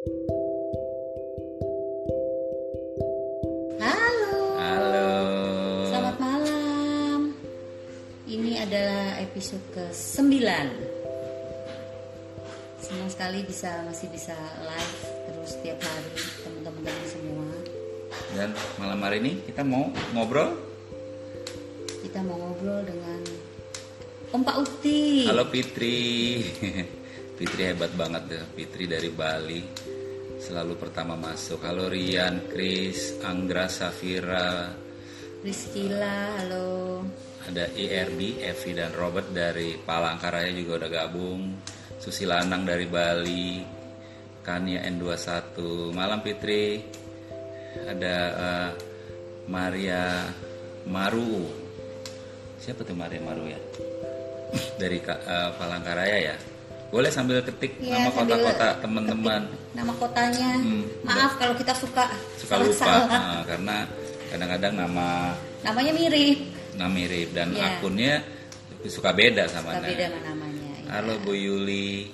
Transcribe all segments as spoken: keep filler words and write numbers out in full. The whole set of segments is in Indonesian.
Halo. Halo. Selamat malam. Ini adalah episode ke sembilan. Senang sekali bisa masih bisa live terus tiap hari teman-teman semua. Dan malam hari ini kita mau ngobrol. Kita mau ngobrol dengan Om Pak Uti. Halo Fitri. Fitri hebat banget deh. Fitri dari Bali. Selalu pertama masuk. Halo Rian, Kris, Anggra, Safira, Priscila, halo. Ada I R D, Evi dan Robert dari Palangkaraya juga udah gabung. Susi Lanang dari Bali, Kania N dua puluh satu. Malam Fitri. Ada uh, Maria Maru. Siapa tuh Maria Maru ya? Dari uh, Palangkaraya ya. Boleh sambil ketik ya, nama sambil kota-kota teman-teman. Nama kotanya. Hmm, Maaf kalau kita suka suka lupa nah, karena kadang-kadang nama namanya mirip. Nama mirip dan ya. Akunnya suka beda sama suka beda sama namanya. Ya. Halo Bu Yuli.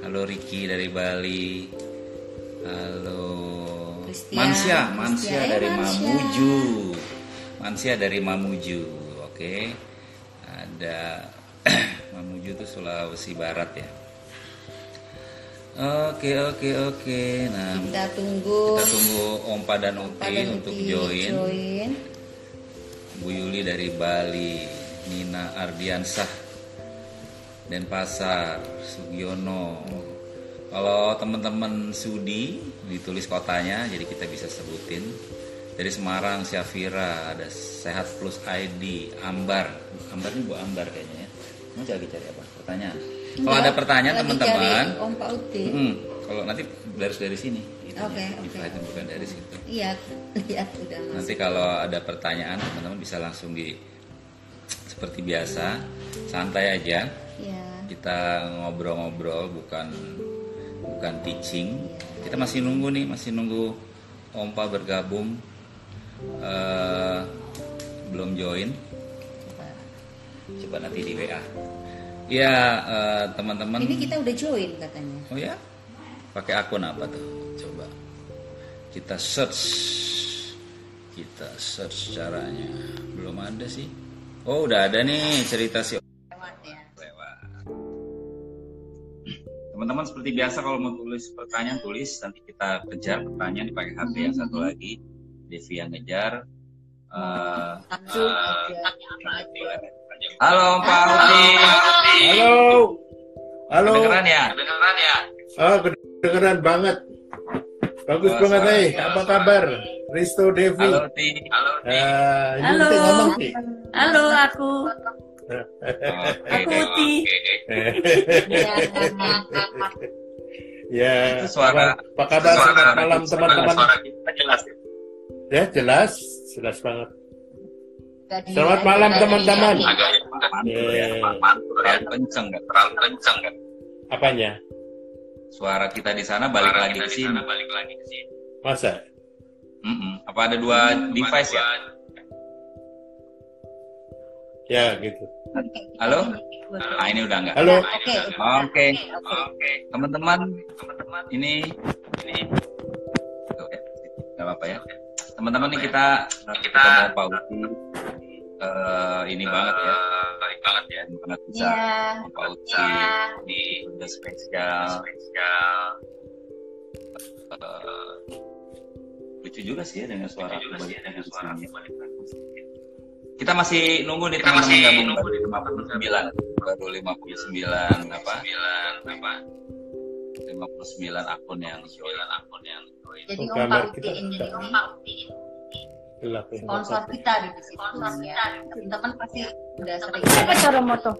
Halo Riki dari Bali. Halo Kristiawan. Mansia, Mansia dari Mansia. Mamuju. Mansia dari Mamuju. Oke. Ada Mamuju itu Sulawesi Barat ya. Oke oke oke. Nah kita tunggu. Kita tunggu Ompa dan Uti untuk join. join. Bu Yuli dari Bali, Nina Ardiansah, Denpasar, Sugiono. Kalau teman-teman Sudi ditulis kotanya, jadi kita bisa sebutin. Dari Semarang, Syafira, ada Sehat Plus I D, Ambar. Ambar ini Bu Ambar kayaknya. Mau cari-cari apa? Pertanyaan. Enggak, kalau ada pertanyaan teman-teman, Om Pak Uti. Mm, kalau nanti harus dari sini. Oke. Oke. Bukan dari situ. Iya, lihat udah. Nanti kalau ada pertanyaan teman-teman bisa langsung di seperti biasa, santai aja. Iya. Kita ngobrol-ngobrol, bukan bukan teaching. Ya. Kita masih nunggu nih, masih nunggu Om Pak bergabung. Uh, belum join. Coba nanti di W A. Ya uh, teman-teman. Ini kita udah join katanya. Oh ya? Pakai akun apa tuh? Coba kita search. Kita search caranya. Belum ada sih. Oh udah ada nih cerita si. Lewat ya. Lewat. Teman-teman seperti biasa kalau mau tulis pertanyaan tulis. Nanti kita kejar pertanyaan dipakai H P yang satu lagi. Devi yang ngejar. Uh, uh, Halo Pak Uti. Halo. Halo. Kedengeran ya? Kedengeran ya? Oh, kedengeran banget. Bagus oh, banget nih. Apa kabar? Risto Devi. Halo Ti. Halo Ti. Uh, Halo. Ngomong, Ti. Halo aku. Okay, aku Uti. Ya. Itu suara. Apa kabar? Selamat malam teman-teman. Suara kita jelas. Ya jelas, jelas banget. Tadi selamat malam teman-teman. Agak ya, mantul ya, kenceng nggak terlalu kenceng kan? Apanya? Suara kita di sana balik Suara lagi ke sini. Balik lagi ke sini. Masa? Mm-mm. Apa ada dua mm-mm. device ya? Ya gitu. Halo? Ah ini udah nggak? Halo. Oke. Okay. Oke. Okay. Okay. Okay. Teman-teman, teman-teman, ini, ini, oke, nggak apa-apa ya. Teman-teman nih kita kita mau Pak Uti uh, ini uh, banget ya baik banget ya banget bisa yeah. Pak Uti yeah. Ini udah spesial spesial uh, lucu juga sih ya dengan suara juga sih ya, dengan suara kita masih nunggu nih teman-teman gabung di lima puluh sembilan baru lima puluh sembilan apa apa lima puluh sembilan akun yang jualan akun yang jadi Om Pak Uti jadi Om Pak Uti sponsor kita di sini sponsor kita teman-teman pasti udah sering apa cara moto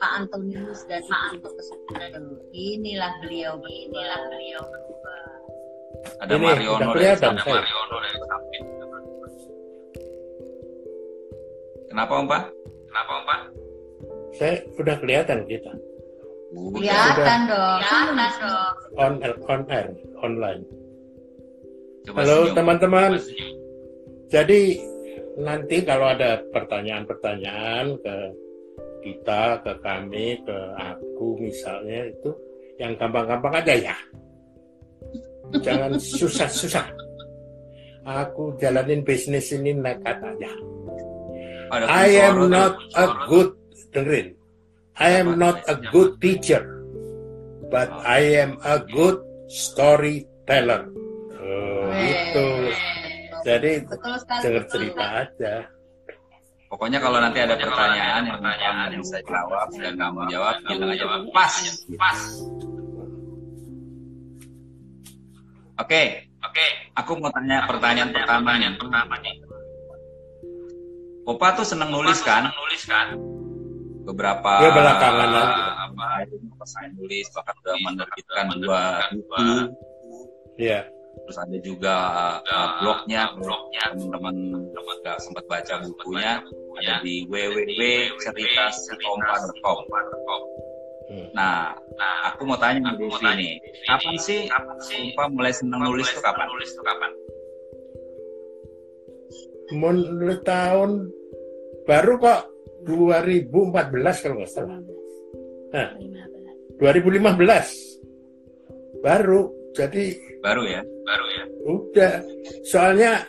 Pak Antonius dan Pak Anto kesukaan inilah beliau inilah beliau ada ini, Mariono dari ada Mariono dari samping kenapa Om Pak kenapa Om Pak saya udah kelihatan kita kelihatan dong, kelihatan dong. On air, on air, online. Coba halo senyum. Teman-teman. Senyum. Jadi nanti kalau ada pertanyaan-pertanyaan ke kita, ke kami, ke aku misalnya itu yang gampang-gampang aja ya. Jangan susah-susah. Aku jalanin bisnis ini nekat aja. I am not a good dengerin. I am not a good teacher, but I am a good storyteller. Oh, itu. Jadi denger cerita aja. Pokoknya kalau nanti ada pertanyaan, pertanyaan yang bisa jawab dan kamu jawab, kita jawab pas, pas. Oke, oke. Aku mau tanya pertanyaan pertama nih. Opa tuh seneng nulis kan? Beberapa ya, belakangan apa? Pesan nulis, bahkan udah menerbitkan dua buku. Iya. Terus ada juga uh, blognya, blognya teman-teman nggak sempat baca bukunya, ada di w w w titik cerita si kompa titik com. Hmm. Nah, nah, aku mau tanya Devi nih, kapan sih Kompa mulai senang nulis itu kapan? Mulai tahun baru kok dua ribu empat belas kalau nggak salah. Nah, dua ribu lima belas baru. Jadi baru ya, baru ya. Udah, soalnya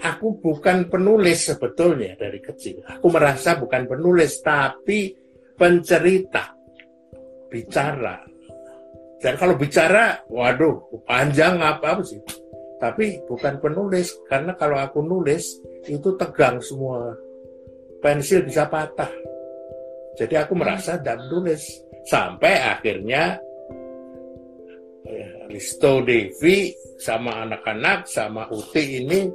aku bukan penulis sebetulnya dari kecil. Aku merasa bukan penulis, tapi pencerita, bicara. Dan kalau bicara, waduh, panjang apa apa sih. Tapi bukan penulis, karena kalau aku nulis itu tegang semua, pensil bisa patah. Jadi aku merasa tidak menulis sampai akhirnya. Risto, Devi, sama anak-anak, sama Uti ini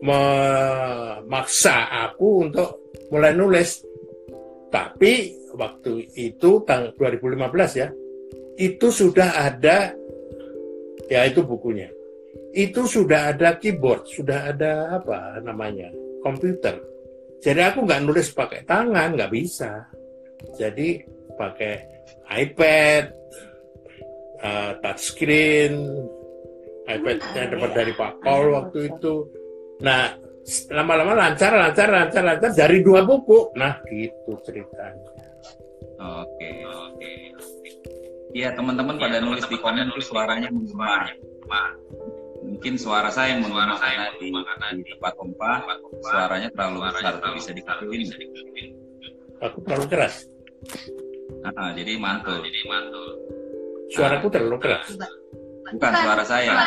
memaksa aku untuk mulai nulis. Tapi waktu itu tahun dua ribu lima belas ya, itu sudah ada, ya itu bukunya. Itu sudah ada keyboard, sudah ada apa namanya, komputer. Jadi aku nggak nulis pakai tangan, nggak bisa. Jadi pakai iPad. Uh, touch screen, iPad-nya dapat dari Pak Paul waktu itu. Nah, lama-lama lancar, lancar, lancar, lancar dari dua buku. Nah, gitu ceritanya. Oke, oke. Iya, teman-teman pada nulis di komen, nulis suaranya menggema. Mungkin suara saya yang menggema karena di, di tempat pompa, suaranya terlalu besar, terlalu bisa dikecilin. Aku terlalu keras. Nah, jadi mantul, jadi mantul. Suaraku terlalu keras. Bukan suara saya.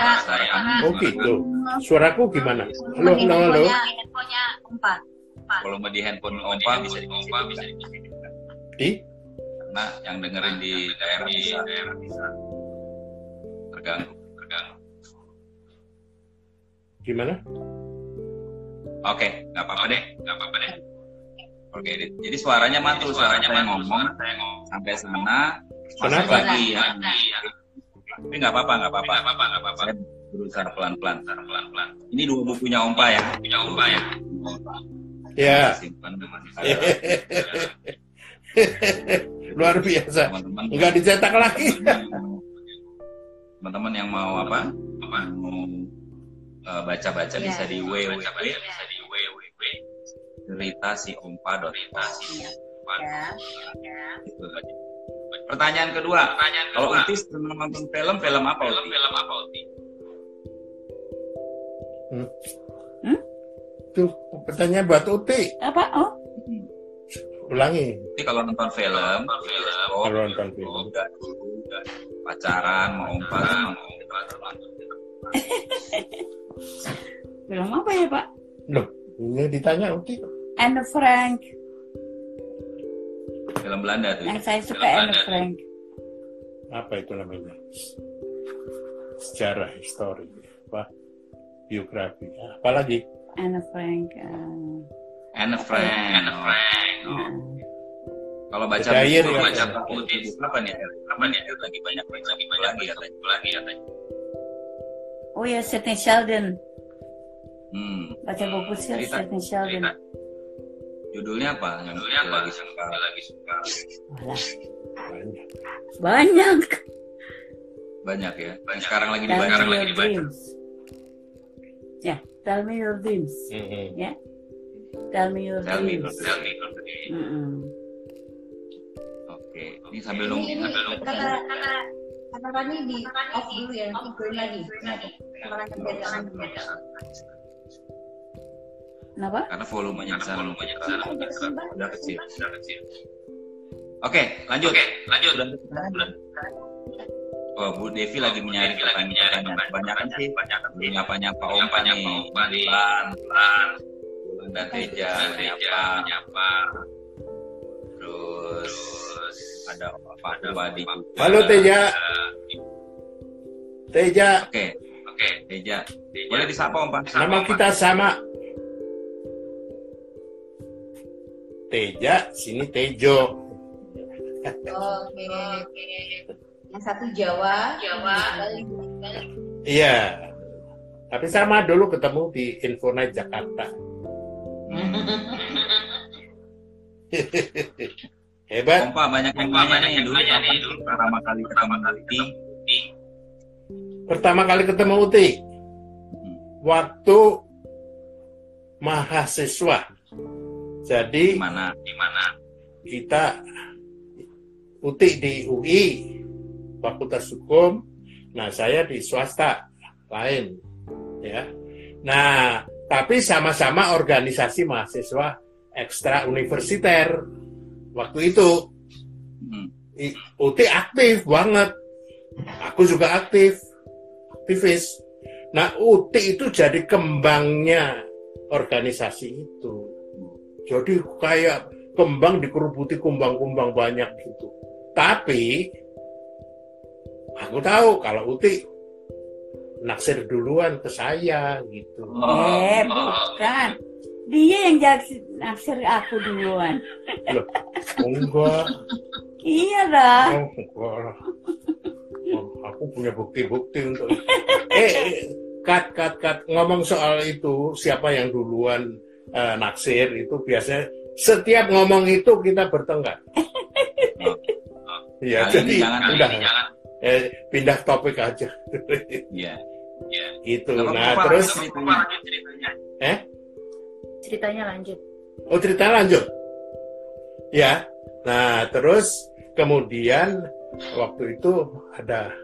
Oh gitu. Suaraku gimana? Halo, halo, halo. Kalau mau di handphone Ompa bisa dikecilkan. Di? Karena yang dengerin di daerah bisa terganggu, terganggu. Gimana? Oke, nggak apa-apa deh, nggak apa-apa deh. Oke, jadi suaranya mantul, suaranya ngomong sampai sana. Kenapa? Lagi, ya. Tapi nggak apa-apa, nggak apa-apa, nggak apa-apa, nggak apa-apa. Berusaha pelan-pelan, pelan-pelan. Ini dua bukunya Ompa ya, punya Ompa ya. Ya. Luar biasa. Nggak dicetak lagi. Teman-teman yang mau apa? Apa? Mau uh, baca-baca ya. Bisa di www. Bisa di www. Cerita si Ompa dot cerita si Ompa. Pertanyaan kedua, pertanyaan kalau kedua. Uti sebelum nonton film, film apa Uti? Film, film apa Uti? Hmm? Hmm? Tuh, pertanyaan buat Uti. Apa? Oh? Ulangi. Uti kalau nonton film, nonton film, oh, kalau nonton film, oh, udah, udah, pacaran, mau pacaran, mau pacaran. Film apa ya Pak? Loh, ini ditanya Uti. Anne Frank. Film Belanda tuh. Yang saya suka Anne Frank. Apa itu namanya? Sejarah, histori, apa? Biografi. Apalagi? Anne Frank. Uh... Anne Frank. Anne Frank. Oh. Nah. Kalau baca Jair, buku, ya, baca ya, buku ya. Itu apa nih? Apa nih? Lagi banyak lagi banyak lagi katanya. Lagi katanya. Oh ya, Sidney Sheldon. Hmm. Baca buku Sidney Sheldon. Cerita. Judulnya apa? Judulnya apa? Lagi suka, lagi suka. Banyak. Banyak. Banyak ya. Banyak. Sekarang lagi dibaca, sekarang lagi dibaca. Ya, yeah. Tell me your dreams. Mm-hmm. Ya. Yeah. Tell me your tell dreams. Me, tell me your dreams. Mm-hmm. Oke, okay. Ini sambil nunggu, sambil nunggu. Kata, kata, Karena Rani di off dulu ya, ikut lagi. Kenapa? Karena volumenya besar. Sudah kecil. Sudah kecil. Oke, lanjut. Oke, lanjut. Oh, Bu Devi lagi menyari pertanyaan. Banyak sih, banyak sih. Nyapa-nyapa Om, nyapa Om Bali, Lan, dan Teja, nyapa. Terus ada Pak Wadi. Halo Teja. Teja. Oke, oke Teja. Boleh disapa Om Pak? Nama kita sama. Teja, sini Tejo. Oke. Yang satu Jawa, Jawa. Iya. Tapi sama dulu ketemu di Infona Jakarta. Hebat. Kompa banyak yang banyak yang dulu nih dulu pertama kali pertama kali ketemu Uti. Pertama kali ketemu Uti. Waktu mahasiswa. Jadi di mana? Di mana? Kita Uti di U I. Fakultas Hukum, nah saya di swasta lain, ya. Nah, tapi sama-sama organisasi mahasiswa ekstra universiter waktu itu, hmm. U T aktif banget, aku juga aktif, aktivis. Nah, U T itu jadi kembangnya organisasi itu, jadi kayak kembang dikerubuti kumbang-kumbang banyak gitu. Tapi aku tahu kalau Uti naksir duluan ke saya gitu. Eh, bukan. Dia yang naksir aku duluan. Loh, enggak. Iya lah. Oh, enggak. Oh, aku punya bukti-bukti untuk itu. Eh, cut, cut, cut. Ngomong soal itu, siapa yang duluan eh, naksir itu biasanya setiap ngomong itu kita bertengkar. Iya, nah, jadi jangan, udah. Ini, jangan. Eh, pindah topik aja. Iya. Iya. Itu. Nah, terus ceritanya. Eh? Ceritanya lanjut. Oh, ceritanya lanjut. Ya. Nah, terus kemudian waktu itu ada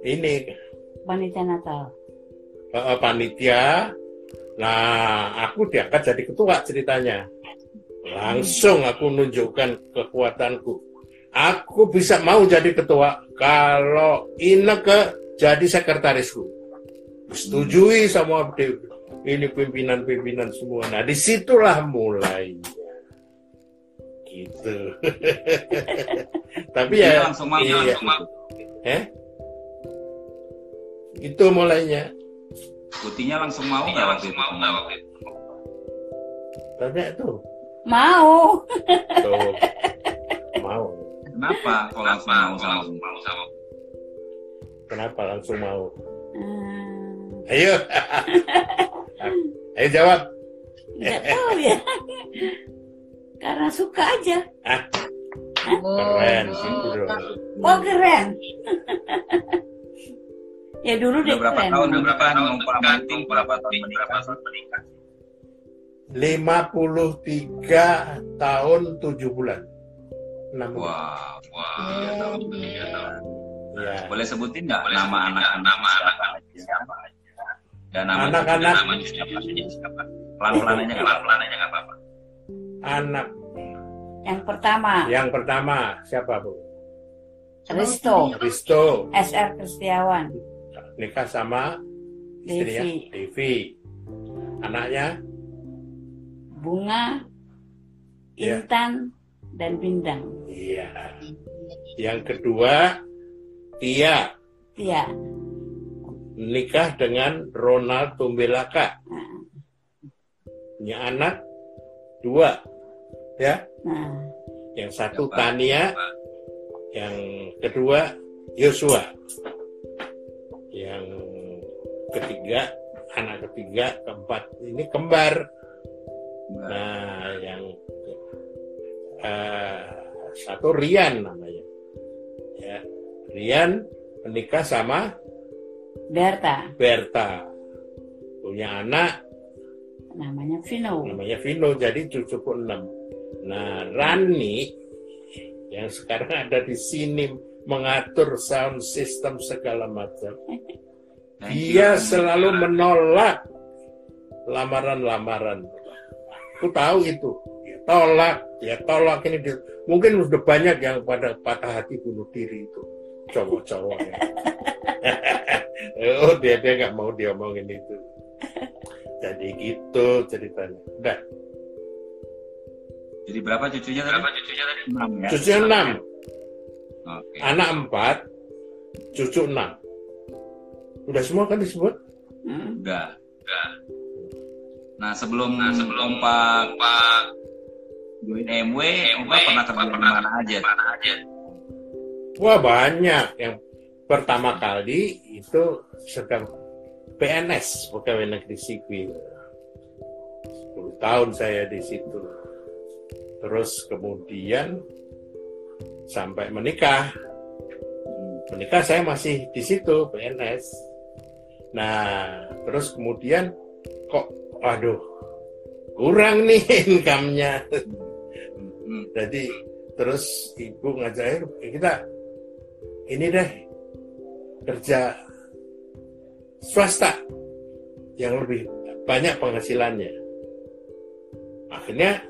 ini panitia Natal. Uh, panitia. Nah, aku diangkat jadi ketua ceritanya. Langsung aku nunjukkan kekuatanku. Aku bisa mau jadi ketua kalau Ineke jadi sekretarisku. Setujui sama ini pimpinan-pimpinan semua. Nah, disitulah mulai. Gitu. Tapi ya langsung mau, iya. langsung mau. Eh? Itu mulainya. Putihnya langsung mau nggak waktu itu? Mau nggak waktu itu? Tanya tuh. Mau. Tuh. Mau. Kenapa kok langsung mau sama? Kenapa langsung mau? Hmm. Ayo. Ayo jawab. Nggak tahu ya. Karena suka aja. Ah. Oh, keren. Oh, oh keren. Ya dulu udah deh berapa keren. Tahun, udah berapa tahun, berapa tahun, berapa tahun menikah? lima puluh tiga tahun tujuh bulan. Wah, wah, tiga tahun, tiga tahun. Ya. Boleh sebutin nggak nama anak, nama anak siapa aja? Dan nama anak-anak siapa siapa? Pelan-pelannya nggak, pelan-pelannya nggak apa-apa. Anak. Yang pertama. Yang pertama siapa Bu? Risto. Risto. S R Kristiawan. Nikah sama Devi. Devi. Anaknya? Bunga, Intan. Ya. Dan Bintang. Iya. Yang kedua Tia. Tia. Nikah dengan Ronald Tumbelaka. Nah. Punya anak dua, ya. Nah. Yang satu Bapak, Tania, Bapak. Yang kedua Joshua. Yang ketiga anak ketiga keempat ini kembar. Nah, nah yang Uh, satu Rian namanya, ya. Rian menikah sama Berta. Berta punya anak namanya Vino. Namanya Vino jadi cucuku enam. Nah Rani yang sekarang ada di sini mengatur sound system segala macam. Dia selalu menolak lamaran-lamaran. Aku tahu itu. Dia tolak, dia tolak ini. Dia... Mungkin sudah banyak yang pada patah hati bunuh diri itu. Cowok-cowoknya. Oh, dia dia nggak mau diomongin itu. Jadi gitu ceritanya. Udah. Jadi berapa cucunya tadi? Berapa cucunya tadi? enam ya? Cucu enam. Okay. Anak empat, cucu enam. Udah semua kan disebut? Hmm. Udah. Udah. Nah, sebelum nah, sebelum Pak Pak join M W, M W pernah kerja di mana aja? Mana aja? Wah, banyak. Yang pertama kali itu sedang P N S, pegawai negeri sipil. sepuluh tahun saya di situ. Terus kemudian sampai menikah, menikah saya masih di situ P N S. Nah, terus kemudian kok, aduh, kurang nih income-nya. Jadi terus ibu ngajakin kita ini deh kerja swasta yang lebih banyak penghasilannya. Akhirnya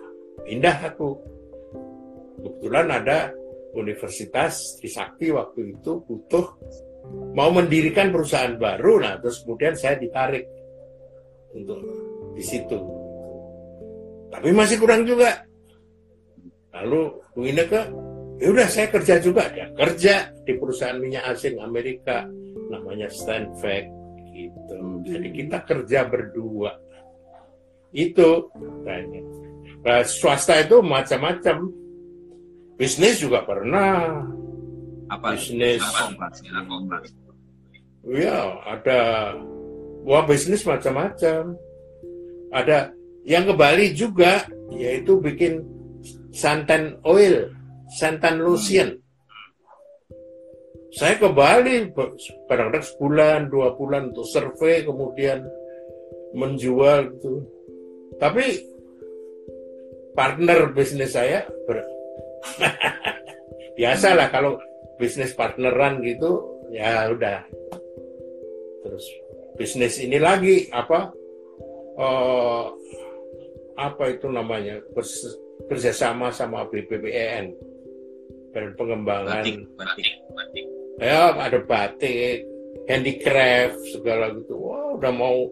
pindah aku. Kebetulan ada Universitas Trisakti waktu itu butuh mau mendirikan perusahaan baru. Nah, terus kemudian saya ditarik untuk di situ. Tapi masih kurang juga. Lalu Bu Ineke, ya udah saya kerja juga ya. Kerja di perusahaan minyak asing Amerika namanya Steinbeck gitu. Jadi kita kerja berdua. Itu kayaknya. Nah, swasta itu macam-macam, bisnis juga pernah. Apa? Bisnis. Iya, ada. Wah, bisnis macam-macam. Ada yang ke Bali juga, yaitu bikin santan oil, santan lotion. Saya ke Bali kadang-kadang sebulan, dua bulan untuk survei, kemudian menjual gitu. Tapi partner bisnis saya ber... biasalah kalau bisnis partneran gitu ya udah. Terus bisnis ini lagi apa uh, apa itu namanya kerjasama sama B P B N dan pengembangan batik, batik, batik. Ya ada batik, handicraft segala gitu. Wah, udah mau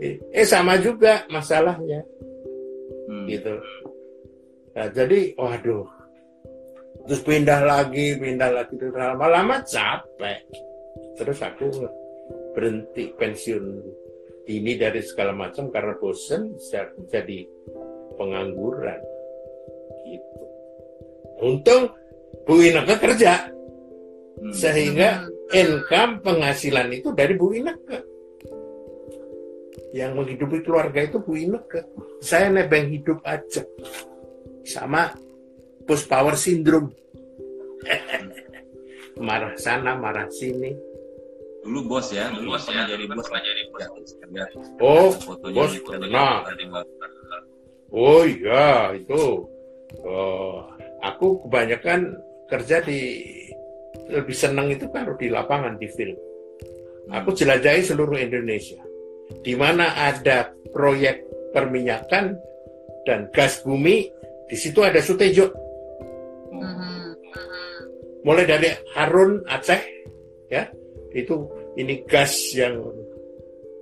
eh sama juga masalahnya hmm. gitu. Nah, jadi, waduh, terus pindah lagi, pindah lagi, terus lama-lama capek. Terus aku berhenti pensiun dini dari segala macam karena bosen, jadi pengangguran. Gitu. Untung Bu Ineke kerja, hmm. sehingga income penghasilan itu dari Bu Ineke. Yang menghidupi keluarga itu Bu Ineke. Saya nebeng hidup aja. Sama push power syndrome. Marah sana, marah sini. Dulu bos ya, dulu bos ya, jadi bos, jadi bos. Oh, bos pernah. Oh iya, itu. Oh, aku kebanyakan kerja di lebih seneng itu kalau di lapangan di film. Aku jelajahi seluruh Indonesia. Di mana ada proyek perminyakan dan gas bumi, di situ ada Sutejo. Uh-huh. Mulai dari Harun Aceh ya. Itu ini gas yang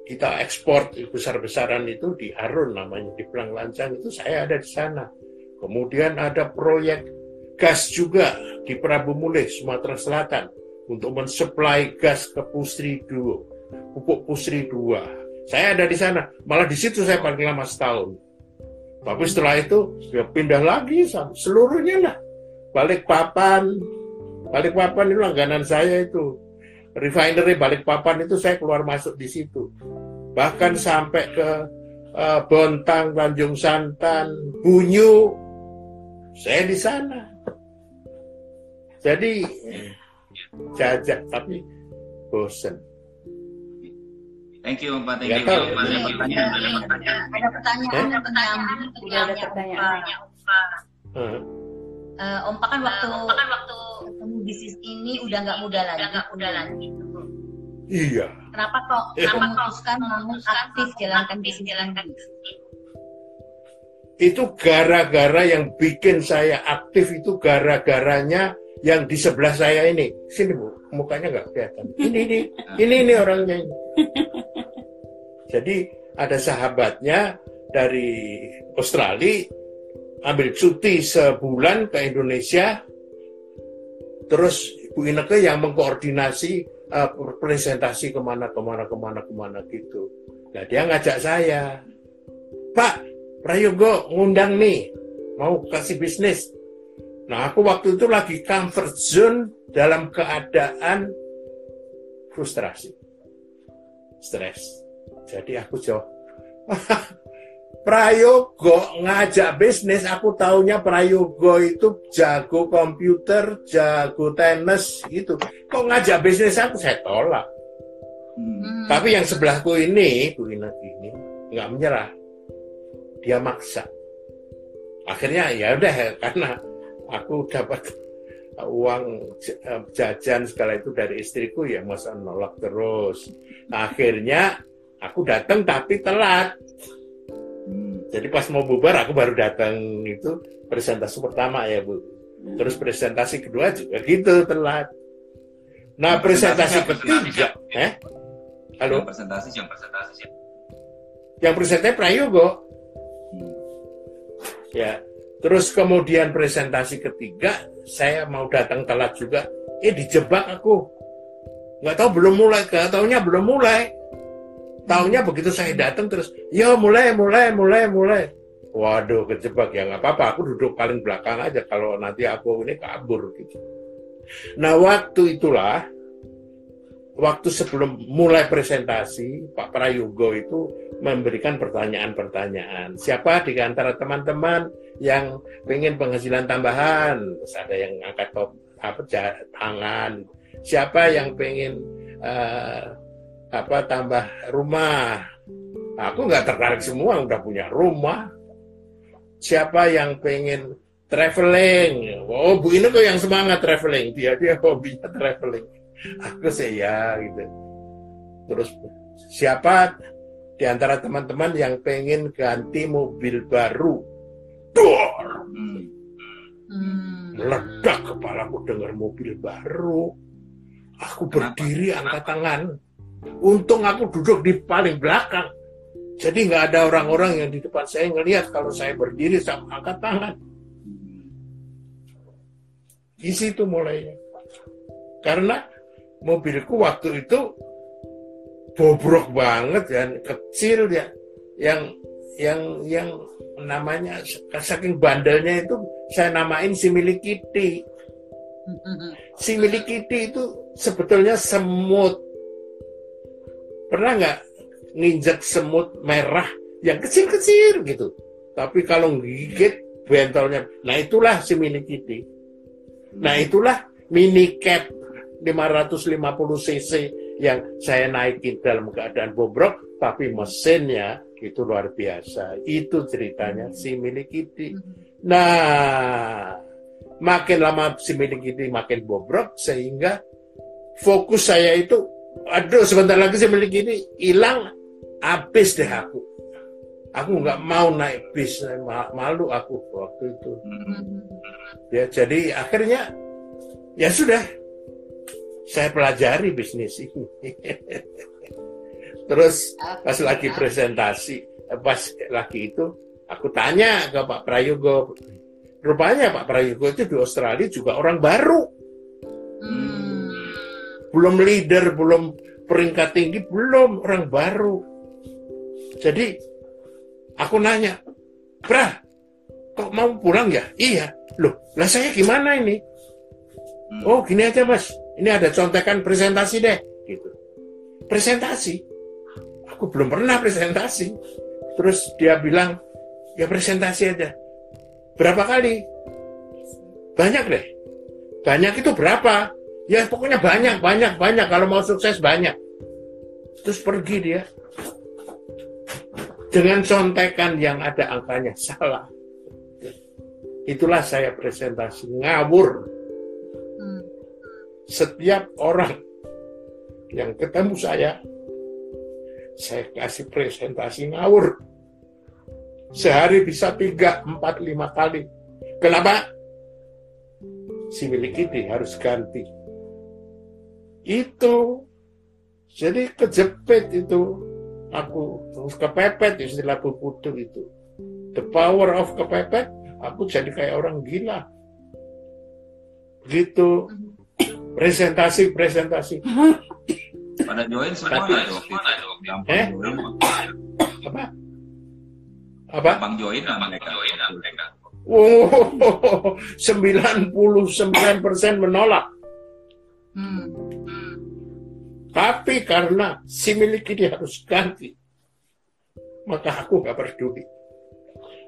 kita ekspor besar-besaran itu di Harun namanya di Pelang Lancang itu saya ada di sana. Kemudian ada proyek gas juga di Prabu Mulih Sumatera Selatan untuk mensuplai gas ke Pusri Duo. Pupuk Pusri dua. Saya ada di sana. Malah di situ saya paling lama setahun. Tapi setelah itu dia pindah lagi seluruhnya lah. Balikpapan, Balikpapan itu langganan saya itu. Refinery Balikpapan itu saya keluar masuk di situ. Bahkan sampai ke uh, Bontang, Tanjung Santan, Bunyu, saya di sana. Jadi jajak tapi bosan. Thank you, Pak. Thank you. Ada pertanyaan, ada pertanyaan, ada pertanyaan, ada pertanyaan, ada pertanyaan. Om Pak kan waktu ketemu bisnis ini udah nggak mudah lagi. Udah nggak mudah lagi. Iya. Kenapa kok memutuskan aktif jalankan bisnis ini? Itu gara-gara yang bikin saya aktif itu gara-garanya yang di sebelah saya ini. Sini Bu, mukanya nggak kelihatan. Ini ini ini ini orangnya. Ini. Jadi ada sahabatnya dari Australia ambil cuti sebulan ke Indonesia. Terus Bu Ineke yang mengkoordinasi uh, presentasi kemana kemana kemana kemana gitu. Nah dia ngajak saya, Pak Prayogo ngundang nih mau kasih bisnis. Nah aku waktu itu lagi comfort zone dalam keadaan frustrasi, stres. Jadi aku jawab, Prayogo ngajak bisnis. Aku taunya Prayogo itu jago komputer, jago tenis gitu. Kok ngajak bisnis aku? Saya tolak. Hmm. Tapi yang sebelahku ini, Bu Ineke ini nggak menyerah. Dia maksa. Akhirnya ya udah, karena aku dapat uang jajan segala itu dari istriku, ya masa nolak terus. Akhirnya aku datang tapi telat. hmm. Jadi pas mau bubar aku baru datang. Itu presentasi pertama ya Bu. Terus presentasi kedua juga gitu, telat. Nah presentasi, presentasi ketiga eh? Halo? Presentasi yang presentasi siap. Yang presentasi Prayogo. hmm. Ya. Terus kemudian presentasi ketiga, saya mau datang telat juga. Eh dijebak aku. Nggak tahu belum mulai, nggak taunya belum mulai. Taunya begitu saya datang terus, yo mulai, mulai, mulai, mulai. Waduh kejebak, ya nggak apa-apa. Aku duduk paling belakang aja kalau nanti aku ini kabur gitu. Nah waktu itulah, waktu sebelum mulai presentasi, Pak Prayogo itu memberikan pertanyaan-pertanyaan. Siapa di antara teman-teman yang pengen penghasilan tambahan? Terus ada yang angkat top, apa, tangan. Siapa yang pengen uh, apa tambah rumah? Aku nggak tertarik semua, udah punya rumah. Siapa yang pengen traveling? Oh Bu Ineke yang semangat traveling, dia dia hobinya traveling. Aku sih ya gitu. Terus siapa di antara teman-teman yang pengen ganti mobil baru? Dor! Meledak kepalaku dengar mobil baru. Aku berdiri angkat tangan. Untung aku duduk di paling belakang. Jadi nggak ada orang-orang yang di depan saya ngelihat kalau saya berdiri sama angkat tangan. Di situ mulainya. Karena mobilku waktu itu bobrok banget dan kecil ya, yang yang yang namanya saking bandelnya itu saya namain si milik Kitty. Si milik Kitty itu sebetulnya semut. Pernah nggak nginjek semut merah yang kecil-kecil gitu? Tapi kalau gigit bentolnya, nah itulah si milik Kitty. Nah itulah mini cat lima ratus lima puluh cc yang saya naikin dalam keadaan bobrok, tapi mesinnya itu luar biasa. Itu ceritanya si milik Kitty. Nah, makin lama si milik Kitty makin bobrok, sehingga fokus saya itu, aduh sebentar lagi si milik Kitty hilang, habis deh aku. Aku nggak mau naik bis, malu aku waktu itu. Ya jadi akhirnya ya sudah. Saya pelajari bisnis ini. Terus pas lagi presentasi, pas lagi itu, aku tanya ke Pak Prayogo. Rupanya Pak Prayogo itu di Australia juga orang baru. Hmm. Belum leader, belum peringkat tinggi, belum, orang baru. Jadi, aku nanya, Pra, kok mau pulang ya? Iya. Loh, lah saya gimana ini? Hmm. Oh, gini aja Mas. Ini ada contekan presentasi deh, gitu. Presentasi, aku belum pernah presentasi. Terus dia bilang, ya presentasi aja. Berapa kali? Banyak deh. Banyak itu berapa? Ya pokoknya banyak, banyak, banyak. Kalau mau sukses banyak. Terus pergi dia. Dengan contekan yang ada angkanya salah. Itulah saya presentasi ngawur. setiap orang yang ketemu saya, saya kasih presentasi ngawur. Sehari bisa tiga, empat, lima kali. Kenapa? Si milik ini harus ganti. Itu. Jadi kejepit itu. Aku terus kepepet, istilah Bu Putu itu. The power of kepepet, aku jadi kayak orang gila. Begitu. Presentasi-presentasi. Pada join semua lah waktu itu. Gampang eh? join apa? Apa? Gampang join lah mereka. Oh, sembilan puluh sembilan persen menolak. Hmm. Tapi karena si milik ini harus ganti, maka aku gak peduli.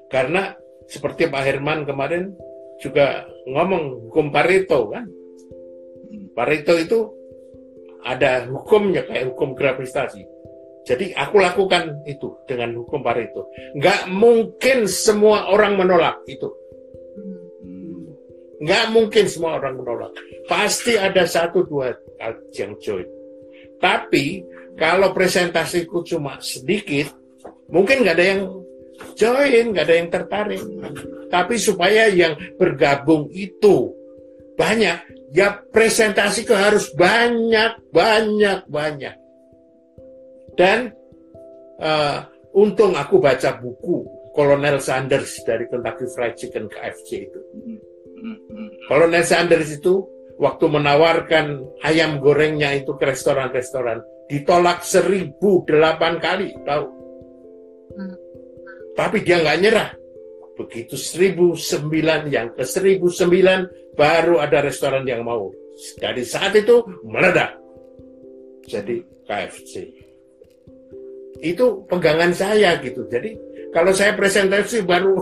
Karena seperti Pak Herman kemarin juga ngomong hukum Pareto kan. Pareto itu ada hukumnya kayak hukum gravitasi. Jadi aku lakukan itu dengan hukum Pareto. Nggak mungkin semua orang menolak itu. Nggak mungkin semua orang menolak. Pasti ada satu dua yang join. Tapi kalau presentasiku cuma sedikit, mungkin nggak ada yang join, nggak ada yang tertarik. Tapi supaya yang bergabung itu banyak. Ya presentasi itu harus banyak, banyak, banyak. Dan uh, untung aku baca buku Colonel Sanders dari Kentucky Fried Chicken K F C itu. Colonel Sanders itu waktu menawarkan ayam gorengnya itu ke restoran-restoran, ditolak seribu delapan kali, tahu? Tapi dia nggak nyerah. Begitu seribu sembilan, yang ke seribu sembilan baru ada restoran yang mau. Dari saat itu meledak jadi K F C. Itu pegangan saya gitu. Jadi kalau saya presentasi baru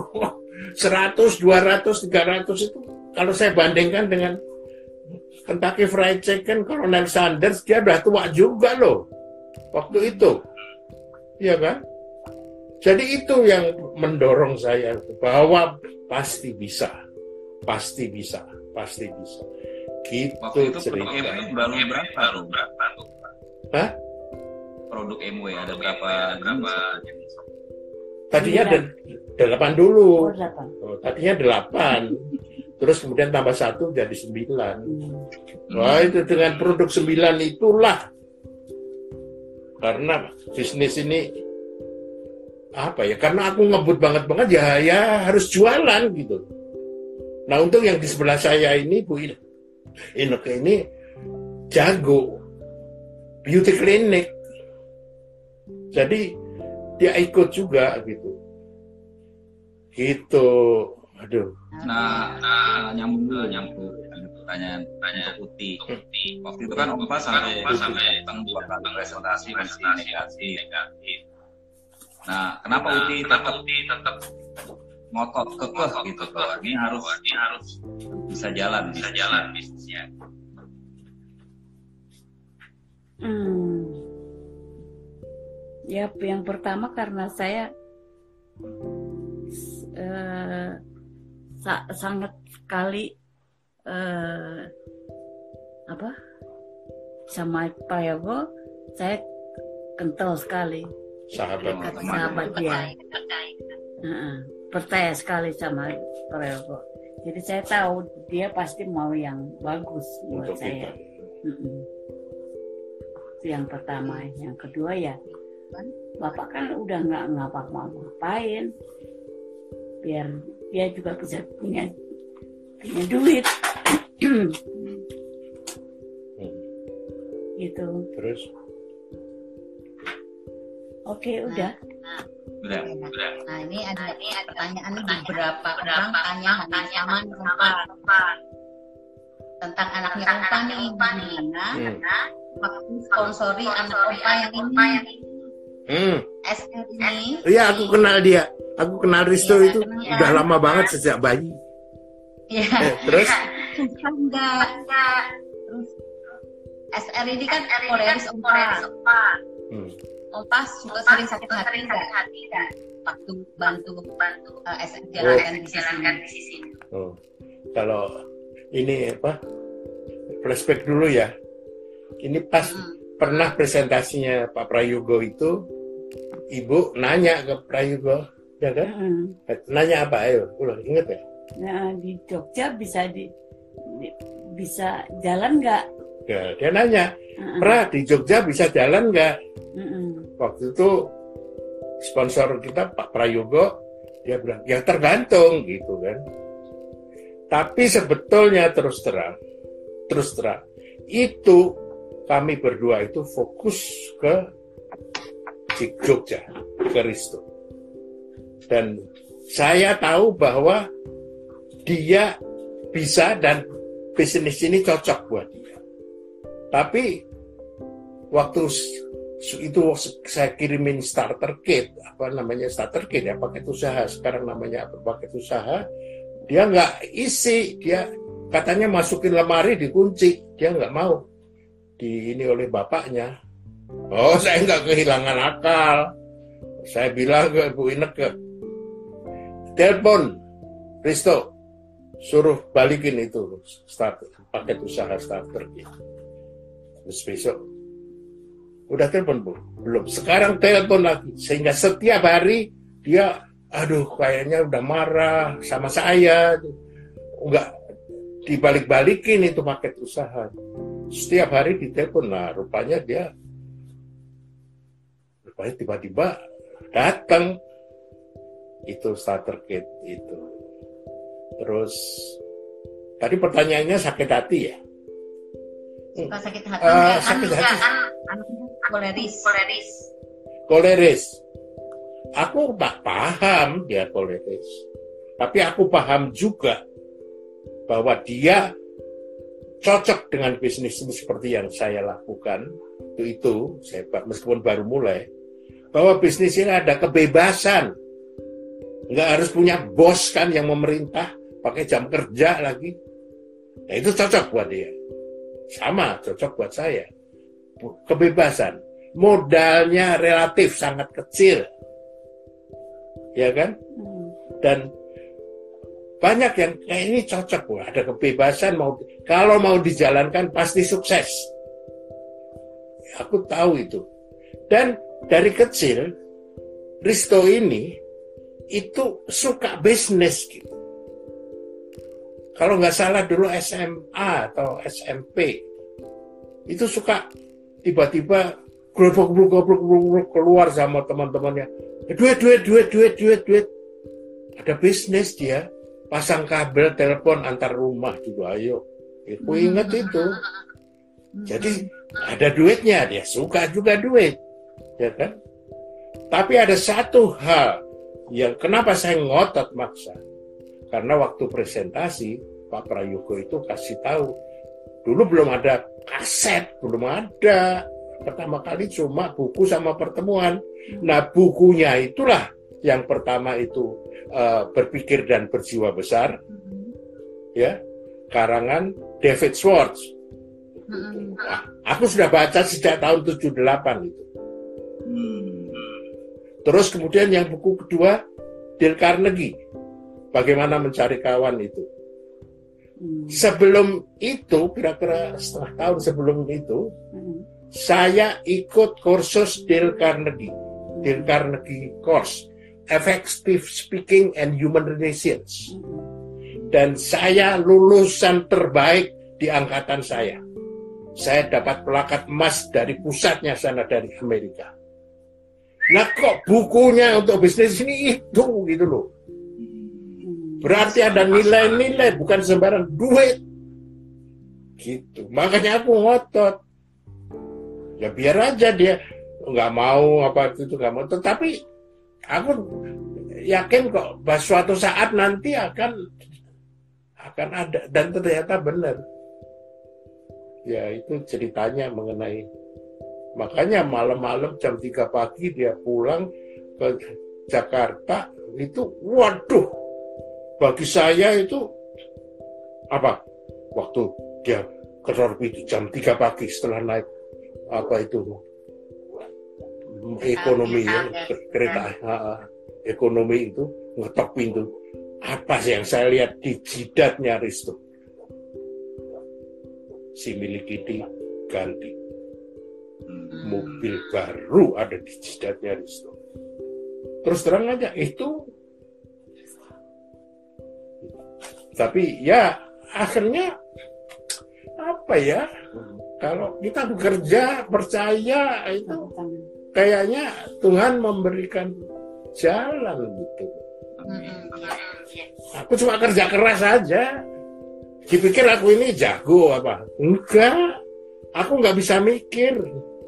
seratus, dua ratus, tiga ratus itu, kalau saya bandingkan dengan Kentucky Fried Chicken Colonel Sanders, dia udah tua juga loh waktu itu, iya kan? Jadi itu yang mendorong saya bahwa pasti bisa, pasti bisa, pasti bisa. Gitu waktu itu cerita. Produk M W baru berapa? Berapa? Hah? Produk M W ada berapa? Berapa? Tadinya ada delapan dulu. Oh, tadinya delapan, terus kemudian tambah satu jadi sembilan. Wah, itu dengan produk sembilan itulah, karena bisnis ini apa ya, karena aku ngebut banget banget ya, ya harus jualan gitu. Nah untung yang di sebelah saya ini Bu Ineke ini jago beauty clinic, jadi dia ikut juga gitu. Gitu, aduh. Nah, nah nyambung dulu, nyambung. Tanya, tanya putih. Hmm. Waktu itu kan Opa sampai datang buat presentasi presentasi. Nah, kenapa nah, Uti tetap tetap ngotot kekeh gitu bahwa ini harus ini harus bisa jalan, bisa jalan bisnisnya. Hmm. Ya, yang pertama karena saya eh, sa- sangat sekali eh, apa? sama Prayogo saya kental sekali. Sahabat, sahabat dia, uh-uh. percaya sekali sama Prayogo. Jadi saya tahu dia pasti mau yang bagus buat untuk saya. Uh-uh. Itu yang pertama. Yang kedua ya, Bapak kan udah nggak ngapa-ngapain, biar dia juga bisa punya punya duit. Gitu. Terus? Oke, nah, udah. Nah, udah. Udah. Nah, ini ada pertanyaan beberapa orang tanya tentang Opa. Tentang anaknya Opa nih, gimana waktu sponsori anak Opa yang ini. Hmm. S L ini. Iya, aku kenal dia. Aku kenal Risto ya, itu kenal. Udah lama banget sejak bayi. Iya. Eh, terus? Enggak, enggak. Terus S L ini kan Polaris Opa. Hmm. Opa juga sering sakit hati, hati dan waktu bantu bantu uh, S M jalankan oh. di sini. Oh. Kalau ini apa flashback dulu ya. Ini pas hmm. pernah presentasinya Pak Prayogo itu, Ibu nanya ke Prayogo, ya kan? Hmm. Nanya apa? Ayo, ulang, inget ya? Nah, di Jogja bisa di, di bisa jalan nggak? Ya, dia nanya, hmm. Pra, di Jogja bisa jalan nggak? Hmm. Waktu itu sponsor kita Pak Prayogo, dia bilang, ya tergantung gitu kan. Tapi sebetulnya terus terang, terus terang, itu kami berdua itu fokus ke Jogja, ke Risto. Dan saya tahu bahwa dia bisa dan bisnis ini cocok buat dia. Tapi waktu itu saya kirimin starter kit, apa namanya starter kit ya, paket usaha, sekarang namanya paket usaha, dia nggak isi, dia katanya masukin lemari dikunci, dia nggak mau di ini oleh bapaknya. Oh, saya nggak kehilangan akal. Saya bilang ke Bu Ineke, telepon Risto, suruh balikin itu starter, paket usaha starter gitu. Terus besok udah telepon Bu, belum. Sekarang telepon lagi, sehingga setiap hari dia, aduh kayaknya udah marah sama saya, nggak dibalik-balikin itu paket usaha. Setiap hari ditelepon, nah rupanya dia, rupanya tiba-tiba datang itu starter kit itu. Terus tadi pertanyaannya sakit hati ya? Suka sakit hati, uh, ya, sakit hati. Kan, kan, koleris. Koleris. Koleris. Aku tak paham dia koleris, tapi aku paham juga bahwa dia cocok dengan bisnis ini seperti yang saya lakukan itu, itu saya, meskipun baru mulai, bahwa bisnis ini ada kebebasan, nggak harus punya bos kan yang memerintah, pakai jam kerja lagi. Nah, itu cocok buat dia, sama cocok buat saya. Kebebasan, modalnya relatif sangat kecil. Ya kan? Dan banyak yang kayak ini cocok, wah, ada kebebasan, mau kalau mau dijalankan pasti sukses. Aku tahu itu. Dan dari kecil Risto ini itu suka bisnis gitu. Kalau nggak salah dulu S M A atau S M P itu suka tiba-tiba goblok-goblok keluar sama teman-temannya. Duit, duit, duit, duit, duit, duit. Ada bisnis dia, pasang kabel telepon antar rumah juga, ayo. Aku ingat itu. Jadi ada duitnya, dia suka juga duit, ya kan? Tapi ada satu hal yang kenapa saya ngotot maksa, karena waktu presentasi Pak Prayogo itu kasih tahu, dulu belum ada kaset, belum ada. Pertama kali cuma buku sama pertemuan. Nah, bukunya itulah yang pertama itu uh, Berpikir dan Berjiwa Besar, mm-hmm. ya, karangan David Schwartz. Mm-hmm. Nah, aku sudah baca sejak tahun tujuh puluh delapan itu. Mm. Terus kemudian yang buku kedua Dale Carnegie, Bagaimana Mencari Kawan itu. Mm. Sebelum itu, kira-kira setengah tahun sebelum itu, mm-hmm. saya ikut kursus Dale Carnegie, Dale Carnegie course, Effective Speaking and Human Relations. Dan saya lulusan terbaik di angkatan saya. Saya dapat pelakat emas dari pusatnya sana, dari Amerika. Nah, kok bukunya untuk bisnis ini itu gitu loh. Berarti ada nilai-nilai, bukan sembarang duit. Gitu. Makanya aku ngotot. Ya biar aja dia nggak mau apa itu nggak mau, tetapi aku yakin kok suatu saat nanti akan akan ada, dan ternyata benar. Ya itu ceritanya mengenai, makanya malam-malam jam tiga pagi dia pulang ke Jakarta itu, waduh, bagi saya itu apa waktu dia kerorbit itu jam tiga pagi setelah naik apa itu ekonomi ya, kereta ekonomi itu, ngetok pintu. Apa sih yang saya lihat di jidatnya Risto? si Milikiti ganti. Hmm. Mobil baru ada di jidatnya Risto. Terus terang aja itu. Tapi ya akhirnya apa ya? Hmm. Kalau kita bekerja percaya itu kayaknya Tuhan memberikan jalan gitu. Hmm. Aku cuma kerja keras aja. Dipikir aku ini jago apa? Enggak. Aku nggak bisa mikir.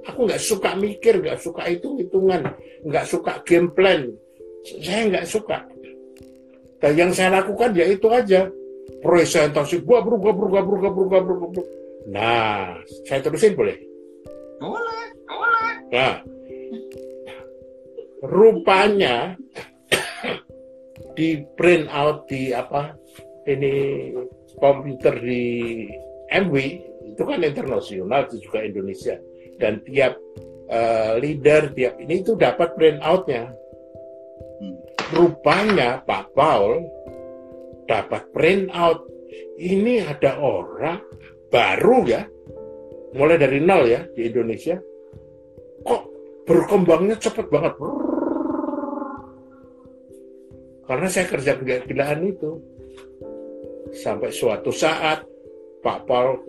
Aku nggak suka mikir, nggak suka hitung-hitungan, nggak suka game plan. Saya nggak suka. Dan yang saya lakukan ya itu aja. Presentasi gua berubah, berubah, berubah, berubah, berubah. Nah, saya terusin boleh? Boleh, boleh. Nah, rupanya di print out di apa ini komputer di M W itu kan internasional, itu juga Indonesia, dan tiap uh, leader tiap ini itu dapat print outnya. Rupanya Pak Paul dapat print out ini, ada orang baru ya, mulai dari nol ya di Indonesia, kok berkembangnya cepat banget. Karena saya kerja gila-gilaan itu. Sampai suatu saat Pak Paul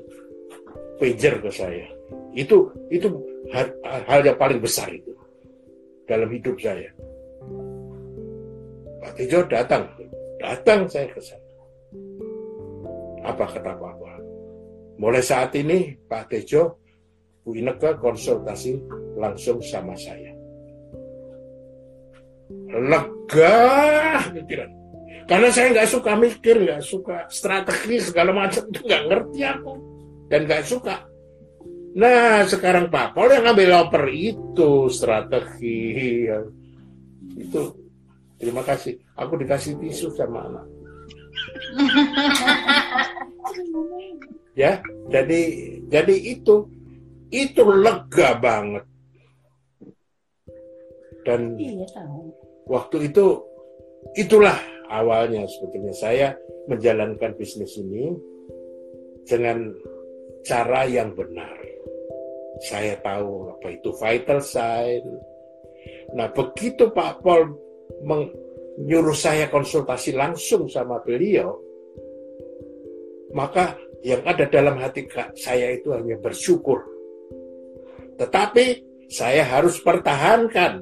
pager ke saya. Itu itu hal, hal yang paling besar itu dalam hidup saya. Pak Tejo datang, datang saya ke sana. Apa kata Pak Paul? Mulai saat ini Pak Tejo, Bu Ineke konsultasi langsung sama saya. Lega pikiran. Karena saya nggak suka mikir, nggak suka strategi segala macam, itu nggak ngerti aku dan nggak suka. Nah sekarang Pak Paul yang ngambil oper itu strategi itu. Terima kasih, aku dikasih tisu sama anak. Ya, jadi jadi itu itu lega banget. Dan waktu itu itulah awalnya sebetulnya saya menjalankan bisnis ini dengan cara yang benar. Saya tahu apa itu vital sign. Nah, begitu Pak Paul menyuruh saya konsultasi langsung sama beliau, maka yang ada dalam hati saya itu hanya bersyukur. Tetapi saya harus pertahankan.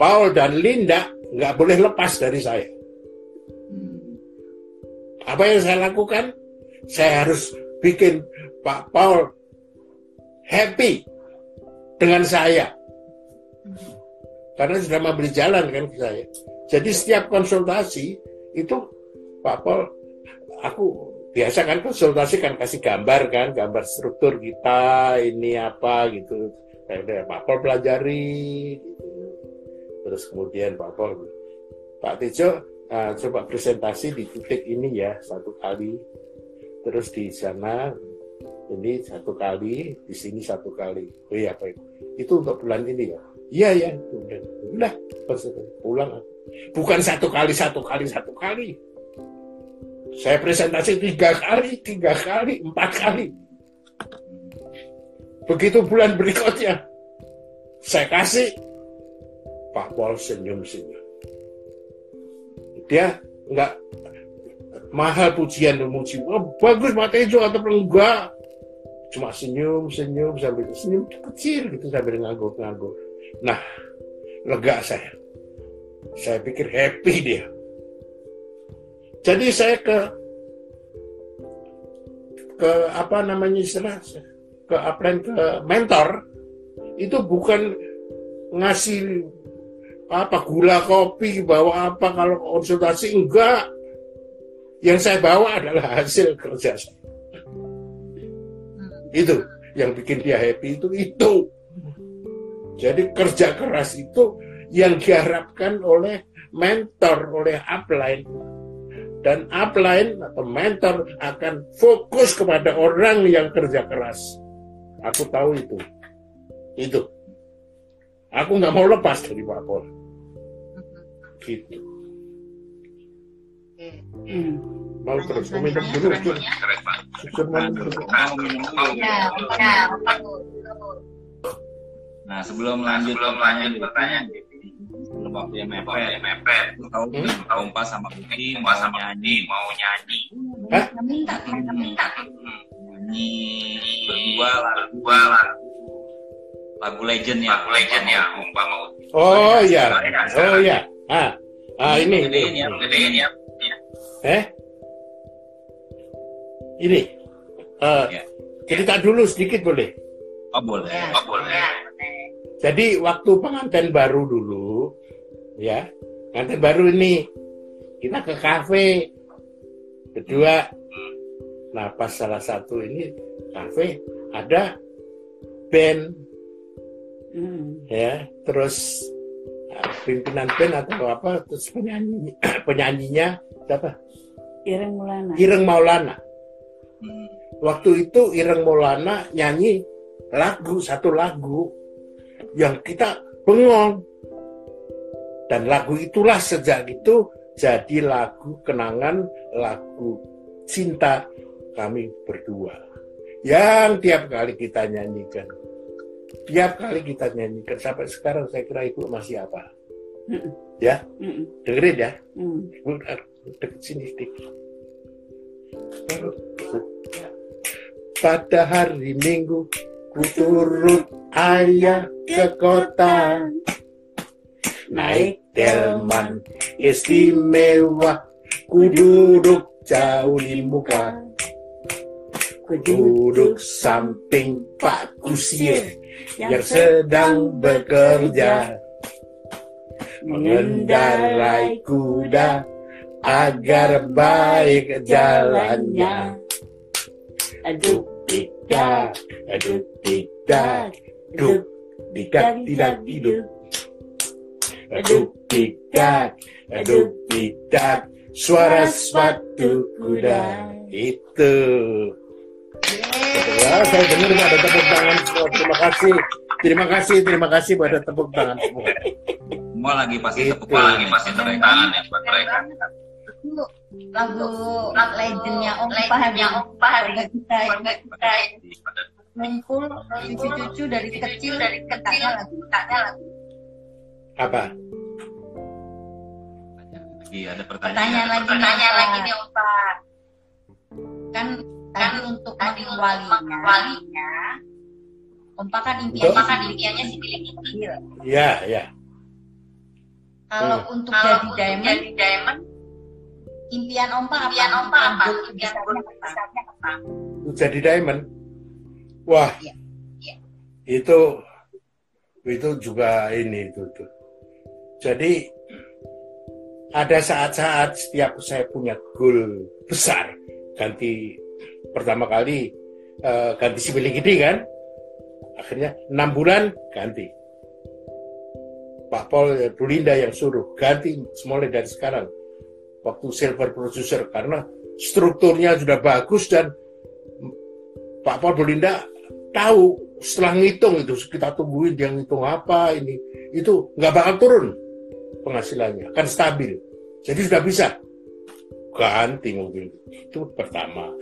Paul dan Linda nggak boleh lepas dari saya. Apa yang saya lakukan? Saya harus bikin Pak Paul happy dengan saya. Karena sudah memberi jalan kan ke saya. Jadi setiap konsultasi itu Pak Paul, aku biasa kan konsultasi kan kasih gambar kan, gambar struktur kita ini apa gitu. Kayak Pak Paul pelajari gitu. Terus kemudian Pak Paul, Pak Tejo, nah, coba presentasi di titik ini ya satu kali, terus di sana ini satu kali, di sini satu kali. Oh iya Pak, itu untuk bulan ini ya? Iya ya, udah, udah pulang. Bukan satu kali, satu kali, satu kali. Saya presentasi tiga kali, tiga kali, empat kali. Begitu bulan berikutnya, saya kasih, Pak Paul senyum-senyum. Dia nggak mahal pujian memuji, oh, bagus mata hijau atau enggak, cuma senyum senyum sambil senyum kecil gitu sambil ngangguk-ngangguk. Nah lega saya, saya pikir happy dia. Jadi saya ke ke apa namanya istilah ke apaan, ke mentor itu bukan ngasih apa gula kopi bawa apa kalau konsultasi, enggak. Yang saya bawa adalah hasil kerja saya. Itu yang bikin dia happy, itu itu. Jadi kerja keras itu yang diharapkan oleh mentor, oleh upline. Dan upline atau mentor akan fokus kepada orang yang kerja keras. Aku tahu itu. Itu. Aku nggak mau lepas dari Pak Paul. Gitu. Hmm. mau terus minum dulu. Nah, sebelum lanjut pertanyaan pertanyaan waktu yang mepet, tahu tahu pas sama Buki mau nyanyi, mau nyanyi. Hah? Minta, minta. Nyanyi berdua berdua lagu legend ya, lagu legend ya, umpama. Oh iya, oh iya. Ah, ah ini. Gedein ya, gedein ya. Eh, ini. Uh, ya. Cerita dulu sedikit boleh? Oh boleh, oh boleh. Jadi waktu pengantin baru dulu, ya, pengantin baru ini kita ke kafe berdua. Nah pas salah satu ini kafe ada band, hmm. ya, terus pimpinan band atau apa, terus penyanyi penyanyinya siapa? Ireng Maulana. Ireng Maulana. Hmm. Waktu itu Ireng Maulana nyanyi lagu satu lagu yang kita bengong. Dan lagu itulah sejak itu jadi lagu kenangan, lagu cinta kami berdua. Yang tiap kali kita nyanyikan. Tiap kali kita nyanyikan sampai sekarang saya kira itu masih apa? Mm-mm. Ya? Mm-mm. Dengerin ya? Mm. Dekat sini sedikit. Pada hari Minggu ku turut ayah ke kota, naik delman istimewa, ku duduk jauh di muka, ku duduk samping Pak Kusir yang sedang bekerja, mengendarai kuda agar baik jalannya. Aduk tidak, aduk tidak, aduk tidak tidak tidak, aduk tidak, aduk tidak, suara sepatu kuda itu. Ya, saya dengar ada tepuk tangan. Terima kasih, terima kasih, terima kasih pada tepuk tangan semua. Semua lagi pasti tepuk tangan, lagi pasti tepuk tangan ya buat mereka. Lagu legendnya Om Pahan yang kita ngumpul cucu-cucu dari kecil dari kecil lagi tanya lagi apa lagi ada pertanyaan lagi nanya lagi nih Om Pahan kan kan untuk mengawalinya Om Pahan kan impiannya kan impiannya si bilik kecil ya ya kalau untuk jadi diamond impian Ompa apa? Impian Ompa apa? Impian besarnya apa? Jadi diamond. Wah. Iya. Iya. Itu itu juga ini itu tuh. Jadi ada saat-saat setiap saya punya goal besar, ganti pertama kali uh, ganti si bilik gede kan? Akhirnya enam bulan ganti. Pak Paul Dolinda yang suruh ganti mulai dari sekarang. Waktu silver producer karena strukturnya sudah bagus dan Pak Paul Dolinda tahu setelah ngitung itu kita tungguin dia ngitung apa ini itu nggak bakal turun penghasilannya kan stabil jadi sudah bisa ganti mobil itu pertama.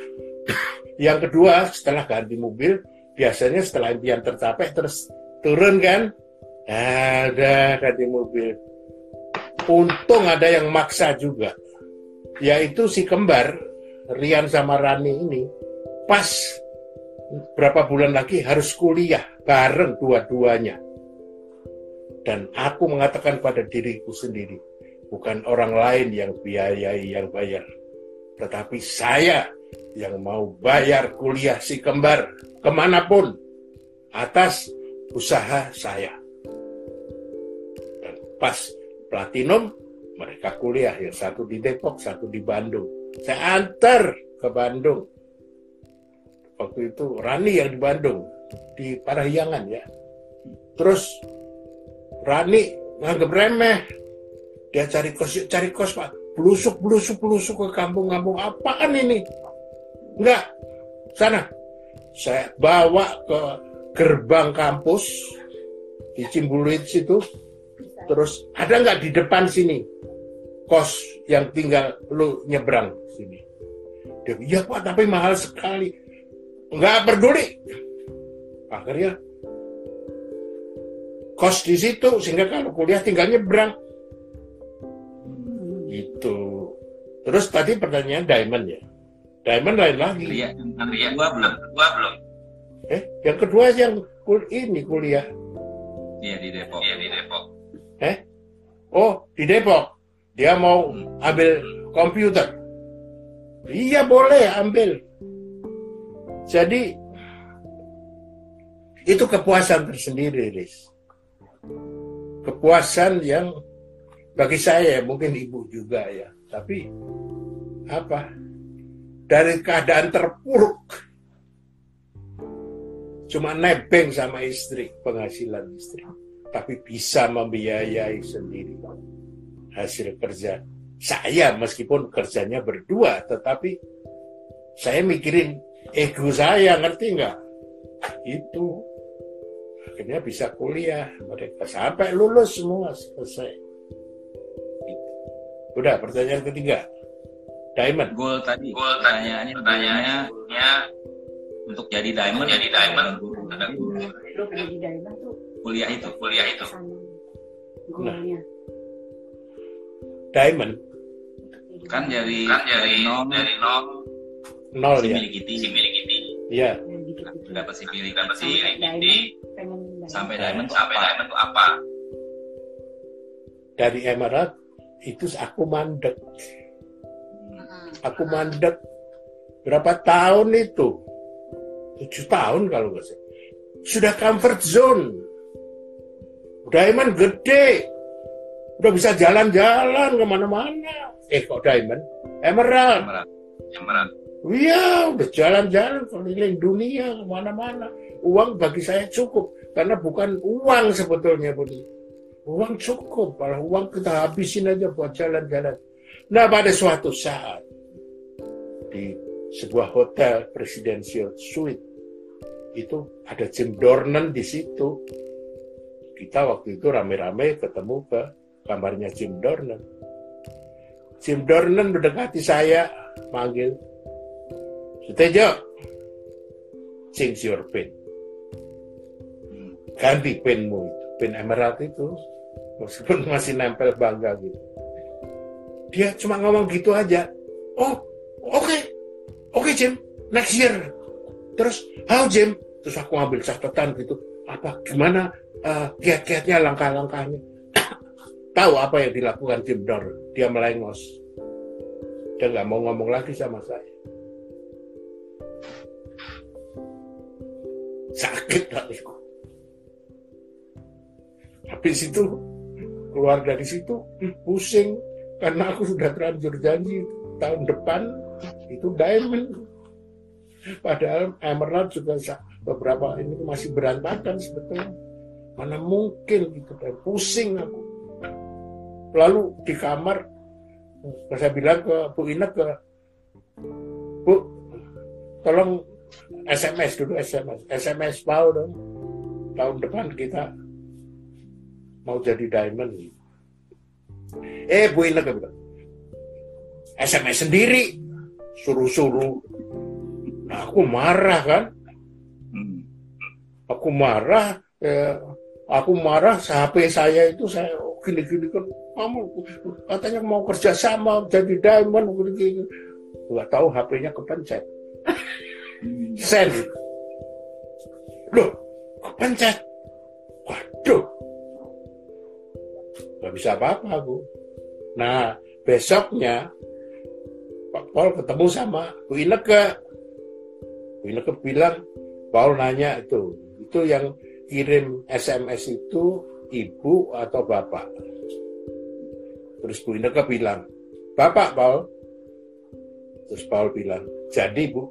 Yang kedua setelah ganti mobil biasanya setelah impian tercapai terus turun kan ada ganti mobil untung ada yang maksa juga. Yaitu si kembar Rian sama Rani ini pas berapa bulan lagi harus kuliah bareng dua-duanya dan aku mengatakan pada diriku sendiri bukan orang lain yang biayai yang bayar tetapi saya yang mau bayar kuliah si kembar kemanapun atas usaha saya dan pas platinum mereka kuliah, ya satu di Depok, satu di Bandung. Saya antar ke Bandung. Waktu itu Rani yang di Bandung, di Parahyangan ya. Terus Rani nganggep remeh. Dia cari kos, cari kos Pak. Belusuk, belusuk, belusuk ke kampung-kampung. Apaan ini? Enggak, sana. Saya bawa ke gerbang kampus di Cimbuluit situ. Terus ada nggak di depan sini? Kos yang tinggal lu nyebrang sini. Dia, iya Pak, tapi mahal sekali. Nggak peduli. Akhirnya kos di situ, sehingga kalau kuliah tinggal nyebrang. Gitu. Terus tadi pertanyaan Diamond ya. Diamond lain lagi. Ria, Ria gua belum, gua belum. Eh, yang kedua yang kul ini kuliah. Iya di Depok. Iya di Depok. Eh, oh di Depok. Dia mau hmm. ambil komputer. Iya boleh ambil. Jadi itu kepuasan tersendiri, Riz. Kepuasan yang bagi saya mungkin ibu juga ya. Tapi apa? Dari keadaan terpuruk. Cuma nebeng sama istri, penghasilan istri. Tapi bisa membiayai sendiri hasil kerja saya, meskipun kerjanya berdua, tetapi saya mikirin ego saya, ngerti nggak? Itu. Akhirnya bisa kuliah. Mereka sampai lulus semua, selesai. Gitu. Udah, pertanyaan ketiga. Diamond. Goal tadi. Goal pertanyaannya, pertanyaannya, untuk jadi diamond, jadi diamond, ada guru. Kuliah itu, kuliah itu. Nah, diamond kan dari kan dari nol, dari nol, nol ya. Milikiti, milikiti. Iya. Dapat si milik, dapat si milikiti. Sampai diamond, sampai diamond itu apa? Dari Emerald itu aku mandek, aku mandek berapa tahun itu? tujuh tahun kalau nggak salah. Sudah comfort zone. Diamond gede. Udah bisa jalan-jalan kemana-mana. Eh kok Diamond? Emerald. Emerald. Emerald. Iya, udah jalan-jalan keliling dunia kemana-mana. Uang bagi saya cukup. Karena bukan uang sebetulnya, Budi. Uang cukup. Malah uang kita habisin aja buat jalan-jalan. Nah pada suatu saat, di sebuah hotel presidential suite itu ada Jim Dornan di situ. Kita waktu itu rame-rame ketemu ke kamarnya Jim Dornan. Jim Dornan mendekati saya, manggil, Sutejo, change your pin, ganti pinmu itu, pin emerald itu, meskipun masih nempel bangga gitu. Dia cuma ngomong gitu aja. Oh, oke. Okay. Oke Jim, next year. Terus, how Jim? Terus aku ambil catatan gitu. Apa, gimana uh, kiat-kiatnya, langkah-langkahnya. Tahu apa yang dilakukan Jim Dornan? Dia melengos. Dia nggak mau ngomong lagi sama saya. Sakit hatiku. Habis itu, keluar dari situ, pusing. Karena aku sudah terlanjur janji tahun depan, itu diamond. Padahal emerald juga beberapa ini masih berantakan sebetulnya. Mana mungkin gitu, dan pusing aku. Lalu di kamar saya bilang ke Bu Ineke, Bu, tolong S M S dulu, S M S. S M S Paul dong. Tahun depan kita mau jadi diamond. Eh Bu Ineke bilang, S M S sendiri. Suruh-suruh. Nah, aku marah kan. Aku marah. Eh, aku marah. H P saya itu saya oh, gini-gini kan. Kamu katanya mau kerja sama jadi diamond gini-gini. Gak tahu H P-nya kepencet. Send. Loh, kepencet. Waduh. Gak bisa apa-apa aku. Nah, besoknya Pak Paul ketemu sama Bu Ineke. Bu Ineke bilang, Paul nanya itu, itu yang kirim S M S itu ibu atau bapak? Terus Bu Ineke bilang, bapak Paul. Terus Paul bilang, jadi Bu.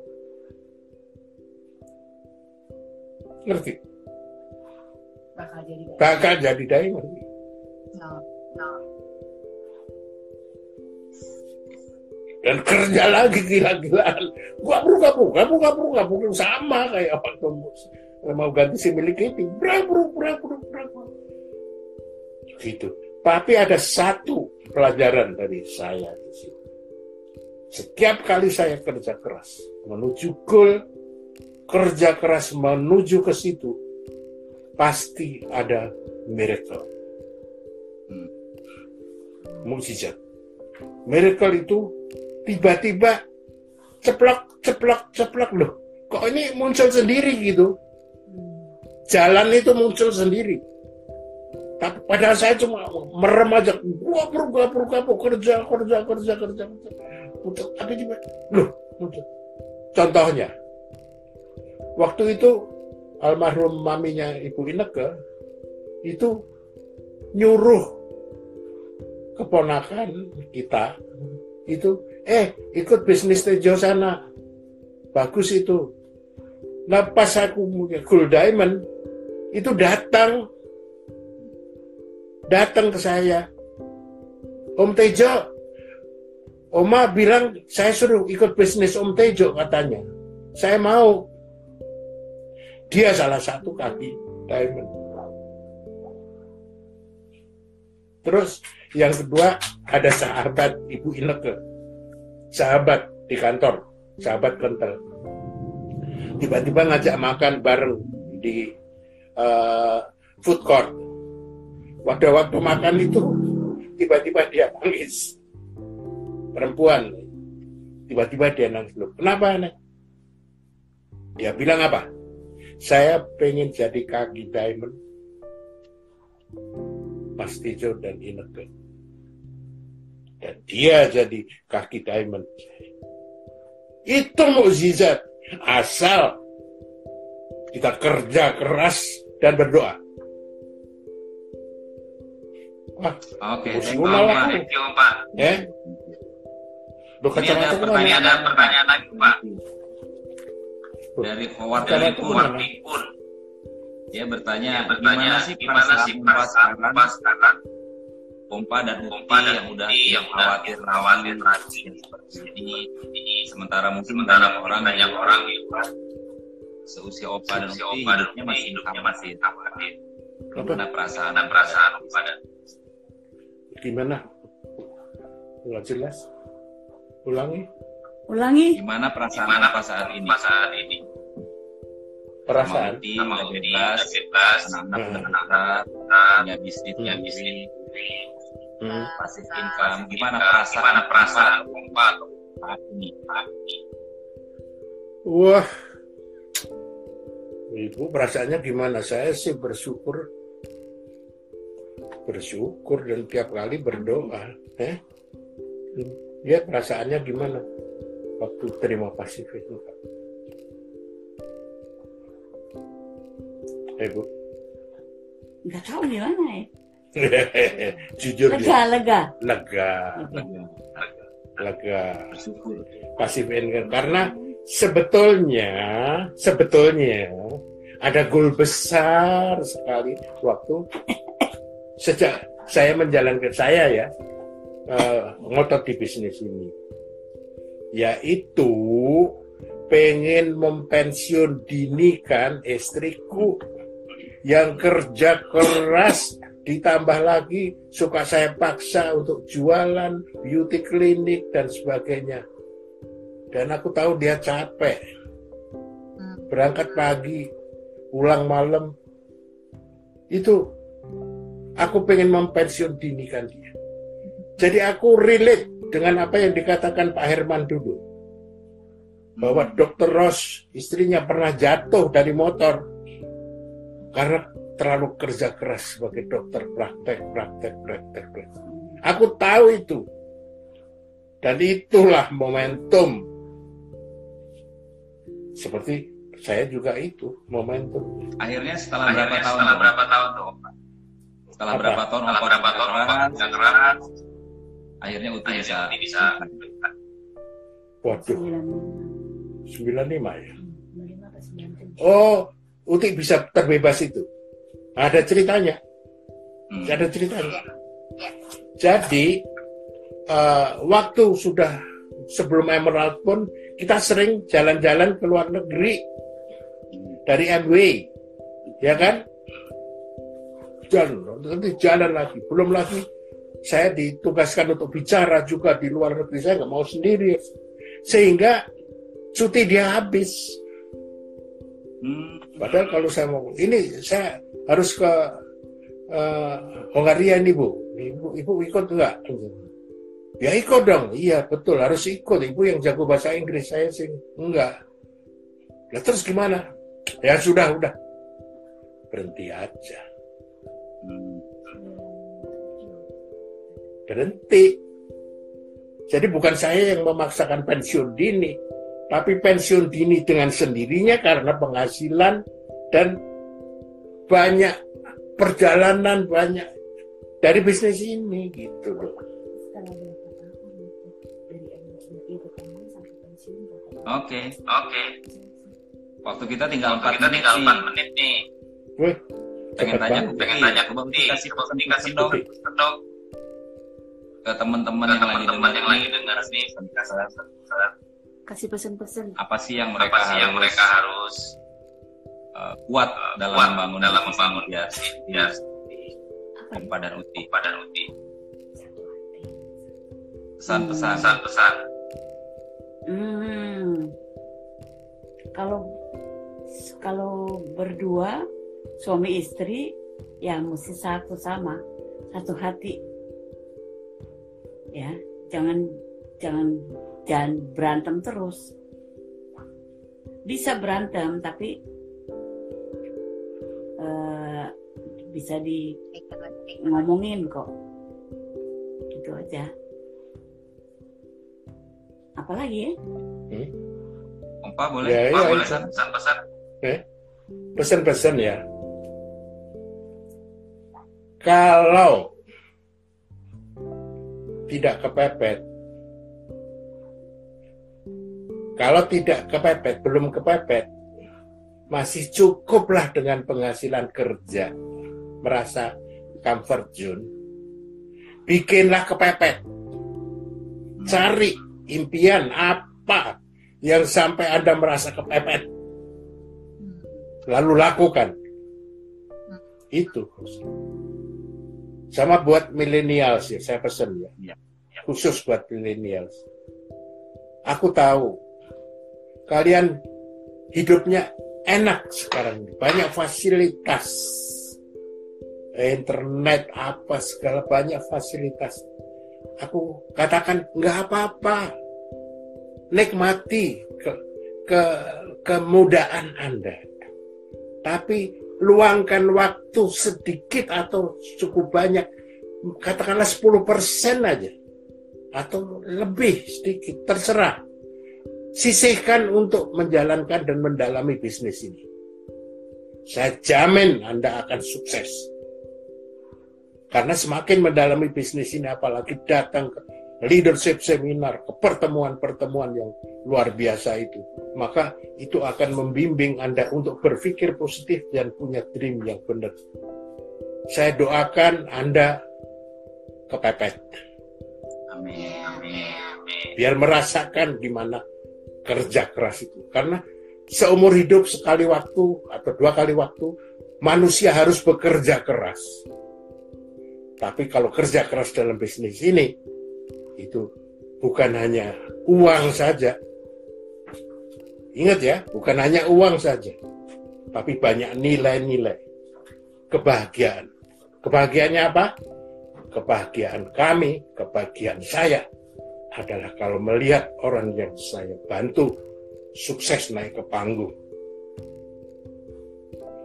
Ngerti? Bakal jadi diamond. Bakal jadi diamond. No, no. Dan kerja lagi gila-gilaan. Gua buka-buka, buka-buka, buka sama kayak waktu mau ganti si milik itu. Brak-brak-brak-brak. Gitu. Tapi ada satu pelajaran dari saya di situ. Setiap kali saya kerja keras menuju goal, kerja keras menuju ke situ, pasti ada miracle. Hmm. Mukjizat. Miracle itu tiba-tiba ceplok, ceplok, ceplok. Loh, kok ini muncul sendiri gitu? Jalan itu muncul sendiri. Tapi padahal saya cuma merem aja, gua perlu, gua perlu, gua perlu kerja, kerja, kerja, kerja, kerja. Tapi cuma, loh, muncul. Contohnya, waktu itu almarhum maminya Ibu Ineke itu nyuruh keponakan kita itu, eh ikut bisnis Tejo sana, bagus itu. Nah pas aku punya Gold Diamond itu datang. Datang ke saya, Om Tejo, Oma bilang saya suruh ikut bisnis Om Tejo katanya. Saya mau. Dia salah satu kaki diamond. Terus yang kedua ada sahabat Ibu Ineke, sahabat di kantor, sahabat kental. Tiba-tiba ngajak makan bareng di uh, food court. Pada waktu makan itu, tiba-tiba dia nangis. Perempuan, tiba-tiba dia nangis. Kenapa, Nek? Dia bilang apa? Saya pengen jadi kaki diamond. Mas Tejo dan Ineke. Dan dia jadi kaki diamond. Itu mukjizat. Asal kita kerja keras dan berdoa. Oke, Pak. Thank you, Pak. Ya. Ini ada pertanyaan, ada pertanyaan lagi, Pak. Dari Howard Lee pun. Dia bertanya, gimana sih perasaan pas sekarang pompa dan pompa yang udah yang khawatir rawan lagi seperti ini. Sementara mungkin banyak orang yang orang seusia opa dan opa masih hidupnya masih khawatir. Gimana perasaan perasaan pada gimana? Nggak jelas. Ulangi. Ulangi. Gimana perasaan apa saat ini? Saat ini. Perasaan sama bebas, bebas, anak-anak, punya bisnis, punya bisnis. Pasif income. Gimana perasaan? Gimana perasaan kompak saat ini? Wah. Ibu perasaannya gimana? Saya sih bersyukur. bersyukur dan tiap kali berdoa, eh? Dia perasaannya gimana waktu terima pasif itu, Pak? Eh, Bu? Nggak tahu gimana ya. Jujur lega, lega, lega, lega, lega. Bersyukur. Pasif income karena sebetulnya, sebetulnya ada goal besar sekali waktu. Sejak saya menjalankan saya ya uh, ngotot di bisnis ini, yaitu pengen mempensiun dinikan istriku yang kerja keras, ditambah lagi suka saya paksa untuk jualan beauty klinik dan sebagainya. Dan aku tahu dia capek, berangkat pagi, pulang malam itu. Aku pengen mempensiun dinikan dia. Jadi aku relate dengan apa yang dikatakan Pak Herman dulu, bahwa dokter Ros istrinya pernah jatuh dari motor karena terlalu kerja keras sebagai dokter praktek, praktek, praktek, praktek. Aku tahu itu. Dan itulah momentum. Seperti saya juga itu momentum. Akhirnya setelah Akhirnya berapa tahun? Setelah berapa tahun tuh? Setelah apa? berapa tahun, Setelah berapa tahun kerja keras, akhirnya Uti bisa. bisa. Waduh, sembilan puluh lima ya? Oh, Uti bisa terbebas itu. Ada ceritanya. Hmm. Ada ceritanya. Jadi, uh, waktu sudah sebelum Emerald pun, kita sering jalan-jalan ke luar negeri. Dari M W, ya kan? Jalan, nanti jalan lagi, belum lagi saya ditugaskan untuk bicara juga di luar negeri, saya nggak mau sendiri, sehingga cuti dia habis. Padahal kalau saya mau ini, saya harus ke uh, Hongaria nih Bu. Ibu, ibu ikut enggak? Ya ikut dong. Iya betul, harus ikut. Ibu yang jago bahasa Inggris, saya sih enggak. Nah, terus gimana? Ya sudah, udah berhenti aja. Berhenti. Jadi bukan saya yang memaksakan pensiun dini, tapi pensiun dini dengan sendirinya karena penghasilan dan banyak perjalanan, banyak dari bisnis ini gitu loh. Oke, oke. Waktu kita tinggal empat menit nih. Wih, pengen tanya, aku pengen tanya ke Bang Di, dikasih dong ke teman-teman yang, teman-teman yang lagi dengar nih, kasih pesan-pesan apa sih yang mereka apa sih yang harus, mereka harus uh, kuat dalam kuat membangun dalam membangun ya ya padan uti padan uti pesan-pesan hmm. pesan hmm. kalau kalau berdua suami istri ya mesti satu sama satu hati. Ya, jangan jangan jangan berantem terus. Bisa berantem tapi uh, bisa di ngomongin kok. Gitu aja. Apalagi ya? Hmm? Ompa boleh? Ya, Ompa ya, boleh ya. Pesan-pesan. Eh? Pesan-pesan ya. Kalau tidak kepepet. Kalau tidak kepepet, belum kepepet, masih cukuplah dengan penghasilan kerja, merasa comfort zone. Bikinlah kepepet. Cari impian apa yang sampai Anda merasa kepepet. Lalu lakukan. Itu. Sama buat millennials ya, saya pesen ya. Khusus buat millennials. Aku tahu, kalian hidupnya enak sekarang. Banyak fasilitas. Internet apa, segala banyak fasilitas. Aku katakan, nggak apa-apa. Nikmati ke, ke, kemudahan Anda. Tapi luangkan waktu sedikit atau cukup banyak, katakanlah sepuluh persen aja atau lebih sedikit, terserah, sisihkan untuk menjalankan dan mendalami bisnis ini. Saya jamin Anda akan sukses karena semakin mendalami bisnis ini, apalagi datang ke leadership seminar, ke pertemuan-pertemuan yang luar biasa itu, maka itu akan membimbing Anda untuk berpikir positif dan punya dream yang benar. Saya doakan Anda kepepet. Amin. Amin. Biar merasakan gimana kerja keras itu. Karena seumur hidup sekali waktu atau dua kali waktu, manusia harus bekerja keras. Tapi kalau kerja keras dalam bisnis ini, itu bukan hanya uang saja. Ingat ya, bukan hanya uang saja, tapi banyak nilai-nilai kebahagiaan. Kebahagiaannya apa? Kebahagiaan kami, kebahagiaan saya adalah kalau melihat orang yang saya bantu sukses naik ke panggung.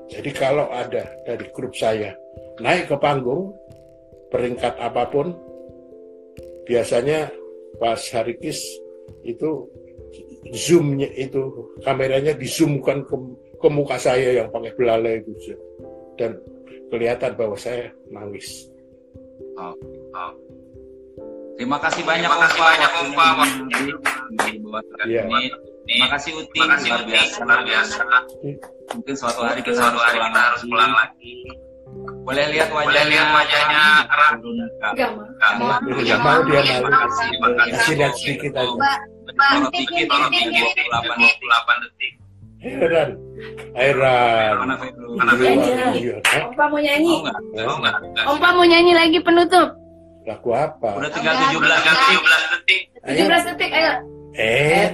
Jadi kalau ada dari grup saya naik ke panggung peringkat apapun, biasanya Pak Harikis itu zoomnya itu kameranya dizoomkan ke, ke muka saya yang pakai belalai itu, dan kelihatan bahwa saya nangis. Oh, oh. Terima kasih banyak Pak. Terima kasih banyak. Terima kasih Uti. Luar biasa. Luar biasa. Mungkin suatu hari kita harus pulang lagi. Boleh lihat wajahnya, wajahnya Rang. Enggak mau. Enggak mau dia malu. Kasih lihat sedikit aja. Kalau sedikit, kalau sedikit, delapan puluh delapan detik. Ayo Ran. Ayo Ran. Ompa mau nyanyi. Ompa mau nyanyi lagi penutup. Laku apa? Udah tinggal tujuh belas detik. Tujuh belas detik, ayo. Eh,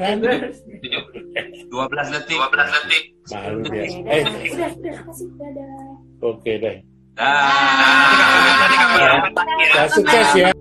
dua belas detik. Dua belas detik. Malu biasa. Eh, sudah, sudah, kasih dadah. Oke deh. Dah. Sukses ya.